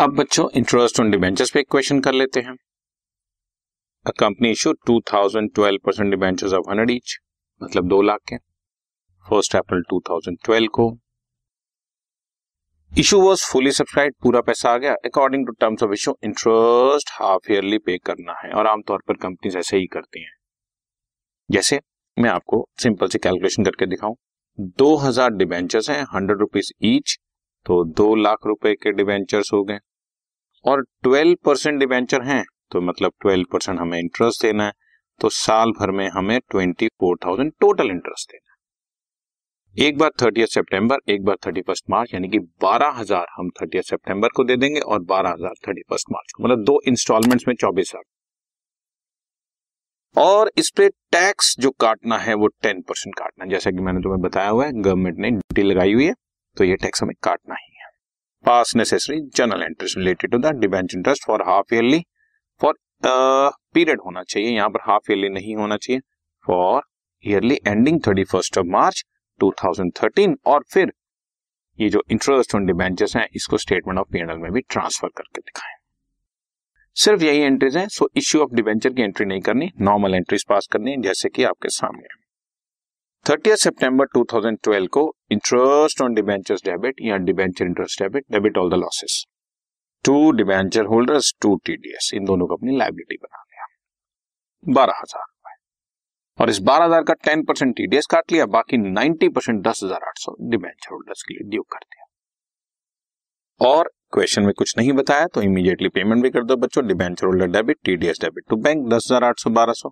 अब बच्चों interest on debentures पे एक क्वेश्चन कर लेते हैं। A company issue 2012% debentures of 100 each, मतलब 2 लाख के। 1 अप्रैल 2012 को इशू वाज फुली सब्सक्राइब, पूरा पैसा आ गया। According to terms of issue interest half yearly pay करना है, और आमतौर पर कंपनीज ऐसे ही करती हैं। जैसे मैं आपको सिंपल से कैलकुलेशन करके दिखाऊं, 2000 डिबेंचर्स हैं, 100 रुपीज ईच, तो 2 लाख रुपए के डिबेंचर्स हो गए। और 12% डिबेंचर हैं, तो मतलब 12% हमें इंटरेस्ट देना है, तो साल भर में हमें 24,000 टोटल इंटरेस्ट देना है। एक बार 30 सितंबर, एक बार 31 मार्च, यानी कि 12,000 हम 30 सितंबर को दे देंगे और 12,000 31 मार्च को, मतलब 2 इंस्टॉलमेंट्स में 24,000। और इस पे टैक्स जो काटना है वो 10% काटना है। जैसा कि मैंने तुम्हें बताया हुआ है, गवर्नमेंट ने ड्यूटी लगाई हुई है, तो ये टैक्स हमें काटना ही है। Pass necessary general interest related to the debenture interest for half yearly for period होना चाहिए, यहाँ पर हाफ ईयरली नहीं होना चाहिए, फॉर ईयरली एंडिंग 31 मार्च 2013। और फिर ये जो इंटरेस्ट ऑन डिबेंचर्स हैं इसको स्टेटमेंट ऑफ पीएनएल में भी ट्रांसफर करके दिखाएं। सिर्फ यही एंट्रीज हैं, सो इश्यू ऑफ डिबेंचर की एंट्री नहीं करनी, नॉर्मल एंट्रीज पास करनी है, जैसे कि आपके सामने है। 30 सितंबर 2012 को इंटरेस्ट ऑन डिबेंचर्स डेबिट या debenture interest debit, debit all the losses to debenture holders to TDS, इन दोनों को अपनी लायबिलिटी बना लिया, 12,000। और इस 12,000 का 10% टीडीएस काट लिया, बाकी 90% 10,800 डिबेंचर होल्डर्स के लिए ड्यू कर दिया। और क्वेश्चन में कुछ नहीं बताया तो इमीडिएटली पेमेंट भी कर दो बच्चों। Debenture holder debit, TDS debit to bank 10,800 1200।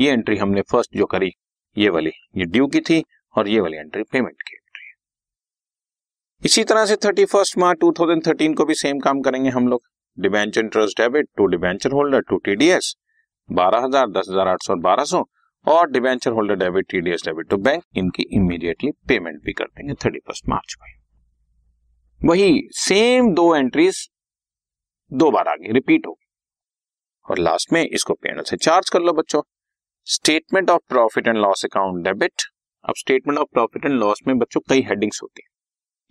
ये एंट्री हमने फर्स्ट जो करी, ये वाली ये ड्यू की थी, और ये वाली एंट्री पेमेंट की एंट्री है। इसी तरह से 31 मार्च 2013 को भी सेम काम करेंगे हम लोग। Debenture interest debit to debenture holder to TDS 12,000 10,800 1200, और debenture holder debit TDS debit to bank, इनकी इमीडिएटली पेमेंट भी कर देंगे 31 मार्च को। वही सेम 2 एंट्रीज 2 बार आगे रिपीट होगी, और लास्ट में इसको पेनल से चार्ज कर लो बच्चों। Statement of profit and loss account debit. अब statement of profit and loss में बच्चों कई हेडिंग्स होती हैं,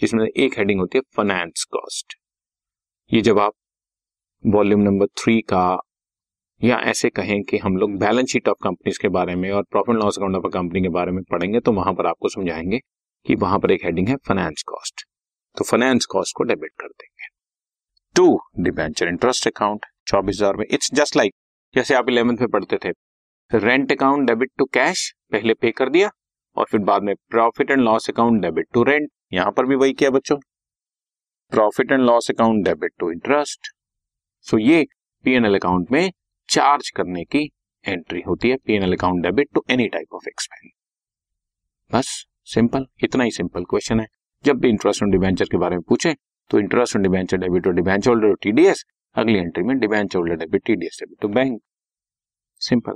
जिसमें एक हेडिंग होती है फाइनेंस कॉस्ट। ये जब आप वॉल्यूम नंबर 3 का, या ऐसे कहें कि हम लोग बैलेंस शीट ऑफ कंपनीज के बारे में और profit and loss account of a company के बारे में पढ़ेंगे, तो वहां पर आपको समझाएंगे कि वहां पर एक हेडिंग है फाइनेंस कॉस्ट, तो फाइनेंस कॉस्ट को डेबिट कर देंगे। 2 debenture interest account 24,000। It's just like जैसे आप 11th में पढ़ते थे, rent account debit to cash पहले पे कर दिया, और फिर बाद में profit and loss account debit to rent, यहां पर भी वही किया बच्चों, profit and loss account debit to interest. So ये पीएनएल अकाउंट में चार्ज करने की एंट्री होती है, PNL account debit to any type of expense. बस सिंपल, इतना ही सिंपल क्वेश्चन है। जब भी इंटरेस्ट ऑन डिबेंचर के बारे में पूछे तो interest on debenture debit to debenture holder to TDS, अगली एंट्री में debenture holder debit TDS debit to bank, simple.